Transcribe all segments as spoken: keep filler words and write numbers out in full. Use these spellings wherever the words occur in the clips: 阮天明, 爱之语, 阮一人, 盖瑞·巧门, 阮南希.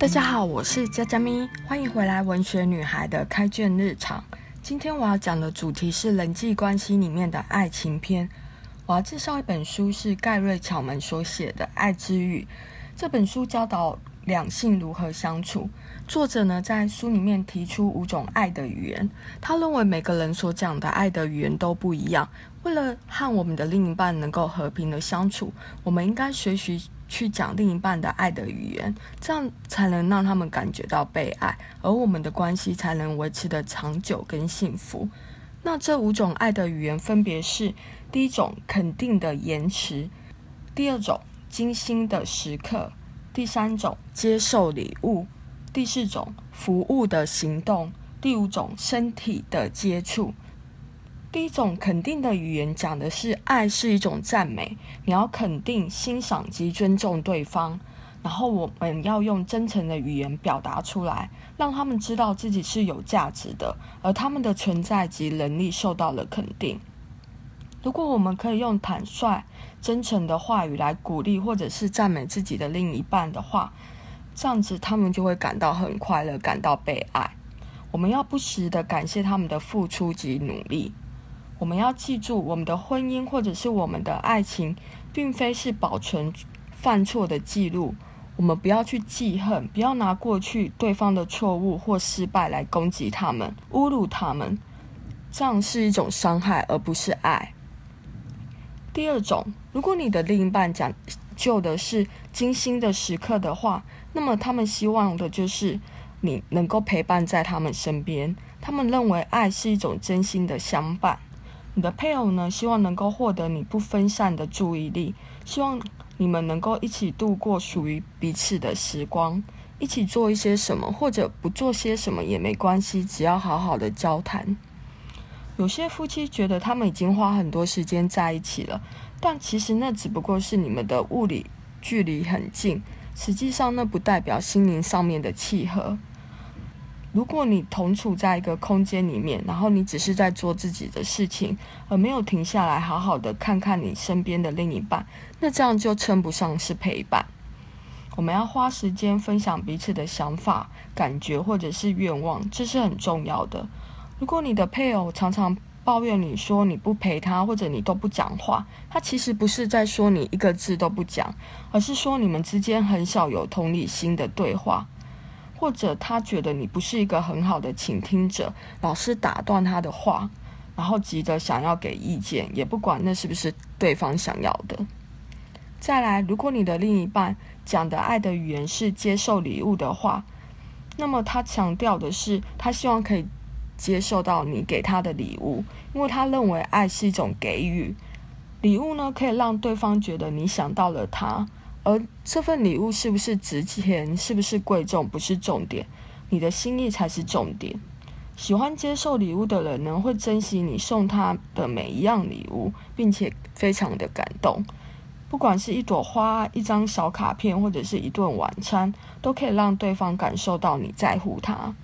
大家好，我是佳佳咪，欢迎回来文学女孩的开卷日常。今天我要讲的主题是人际关系里面的爱情篇。我要介绍一本书，是盖瑞·巧门所写的《爱之语》。这本书教导两性如何相处。作者呢，在书里面提出五种爱的语言，他认为每个人所讲的爱的语言都不一样。为了和我们的另一半能够和平的相处，我们应该学习去讲另一半的爱的语言，这样才能让他们感觉到被爱，而我们的关系才能维持得长久跟幸福。那这五种爱的语言分别是：第一种，肯定的言辞；第二种，精心的时刻；第三种，接受礼物；第四种，服务的行动；第五种，身体的接触。第一种肯定的语言讲的是爱是一种赞美，你要肯定、欣赏及尊重对方，然后我们要用真诚的语言表达出来，让他们知道自己是有价值的，而他们的存在及能力受到了肯定。如果我们可以用坦率、真诚的话语来鼓励或者是赞美自己的另一半的话，这样子他们就会感到很快乐，感到被爱。我们要不时的感谢他们的付出及努力。我们要记住，我们的婚姻或者是我们的爱情并非是保存犯错的记录，我们不要去记恨，不要拿过去对方的错误或失败来攻击他们、侮辱他们，这样是一种伤害而不是爱。第二种，如果你的另一半讲究的是精心的时刻的话，那么他们希望的就是你能够陪伴在他们身边，他们认为爱是一种真心的相伴。你的配偶呢，希望能够获得你不分散的注意力，希望你们能够一起度过属于彼此的时光，一起做一些什么或者不做些什么也没关系，只要好好的交谈。有些夫妻觉得他们已经花很多时间在一起了，但其实那只不过是你们的物理距离很近，实际上那不代表心灵上面的契合。如果你同处在一个空间里面，然后你只是在做自己的事情，而没有停下来好好的看看你身边的另一半，那这样就称不上是陪伴。我们要花时间分享彼此的想法、感觉或者是愿望，这是很重要的。如果你的配偶常常抱怨你说你不陪他，或者你都不讲话，他其实不是在说你一个字都不讲，而是说你们之间很少有同理心的对话。或者他觉得你不是一个很好的倾听者，老是打断他的话，然后急着想要给意见，也不管那是不是对方想要的。再来，如果你的另一半讲的爱的语言是接受礼物的话，那么他强调的是他希望可以接受到你给他的礼物，因为他认为爱是一种给予。礼物呢，可以让对方觉得你想到了他，而这份礼物是不是值钱，是不是贵重，不是重点，你的心意才是重点。喜欢接受礼物的人呢，会珍惜你送他的每一样礼物，并且非常的感动。不管是一朵花、一张小卡片，或者是一顿晚餐，都可以让对方感受到你在乎他。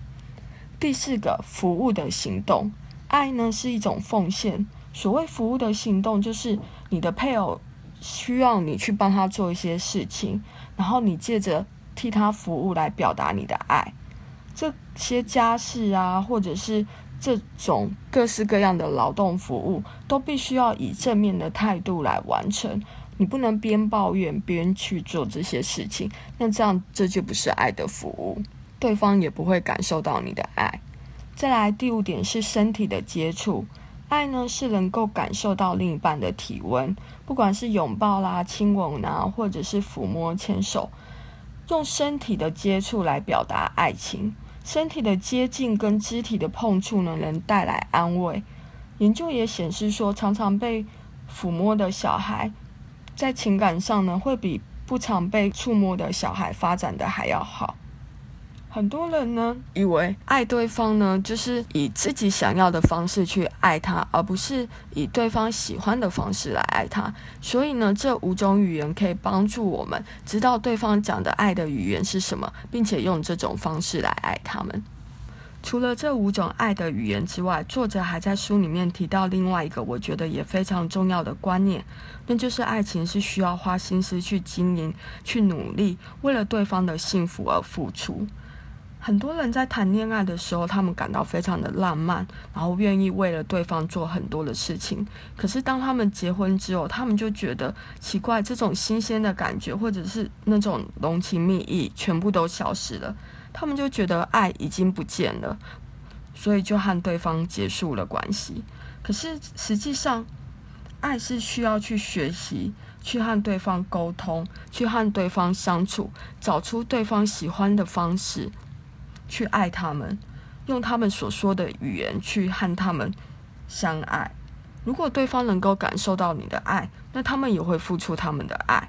第四个，服务的行动。爱呢，是一种奉献。所谓服务的行动，就是你的配偶需要你去帮他做一些事情，然后你借着替他服务来表达你的爱。这些家事啊，或者是这种各式各样的劳动服务，都必须要以正面的态度来完成，你不能边抱怨边去做这些事情，那这样这就不是爱的服务，对方也不会感受到你的爱。再来，第五点是身体的接触。爱呢，是能够感受到另一半的体温，不管是拥抱啦、亲吻啊，或者是抚摸、牵手，用身体的接触来表达爱情。身体的接近跟肢体的碰触呢，能带来安慰。研究也显示说，常常被抚摸的小孩在情感上呢，会比不常被触摸的小孩发展的还要好。很多人呢，以为爱对方呢，就是以自己想要的方式去爱他，而不是以对方喜欢的方式来爱他。所以呢，这五种语言可以帮助我们知道对方讲的爱的语言是什么，并且用这种方式来爱他们。除了这五种爱的语言之外，作者还在书里面提到另外一个我觉得也非常重要的观念，那就是爱情是需要花心思去经营、去努力，为了对方的幸福而付出。很多人在谈恋爱的时候，他们感到非常的浪漫，然后愿意为了对方做很多的事情。可是当他们结婚之后，他们就觉得奇怪，这种新鲜的感觉，或者是那种浓情蜜意，全部都消失了。他们就觉得爱已经不见了，所以就和对方结束了关系。可是实际上，爱是需要去学习，去和对方沟通，去和对方相处，找出对方喜欢的方式。去爱他们，用他们所说的语言去和他们相爱。如果对方能够感受到你的爱，那他们也会付出他们的爱。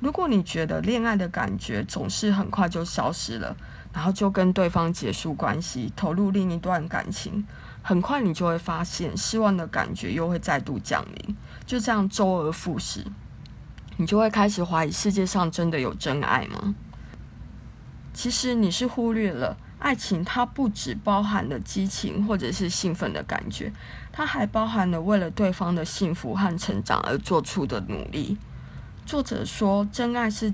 如果你觉得恋爱的感觉总是很快就消失了，然后就跟对方结束关系，投入另一段感情，很快你就会发现失望的感觉又会再度降临，就这样周而复始，你就会开始怀疑世界上真的有真爱吗？其实你是忽略了，爱情它不只包含了激情或者是兴奋的感觉，它还包含了为了对方的幸福和成长而做出的努力。作者说，真爱是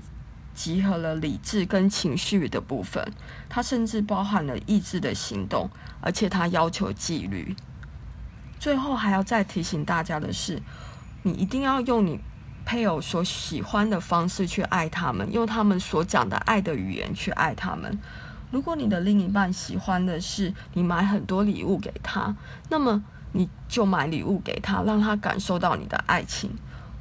集合了理智跟情绪的部分，它甚至包含了意志的行动，而且它要求纪律。最后还要再提醒大家的是，你一定要用你配偶所喜欢的方式去爱他们，用他们所讲的爱的语言去爱他们。如果你的另一半喜欢的是你买很多礼物给他，那么你就买礼物给他，让他感受到你的爱情。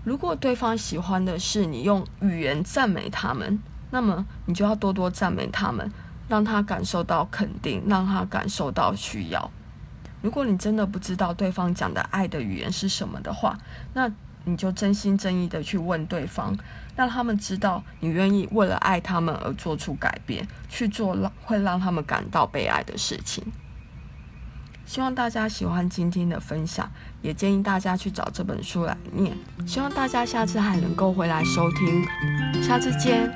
如果对方喜欢的是你用语言赞美他们，那么你就要多多赞美他们，让他感受到肯定，让他感受到需要。如果你真的不知道对方讲的爱的语言是什么的话，那你就真心真意的去问对方，让他们知道你愿意为了爱他们而做出改变，去做会让他们感到被爱的事情。希望大家喜欢今天的分享，也建议大家去找这本书来念。希望大家下次还能够回来收听，下次见。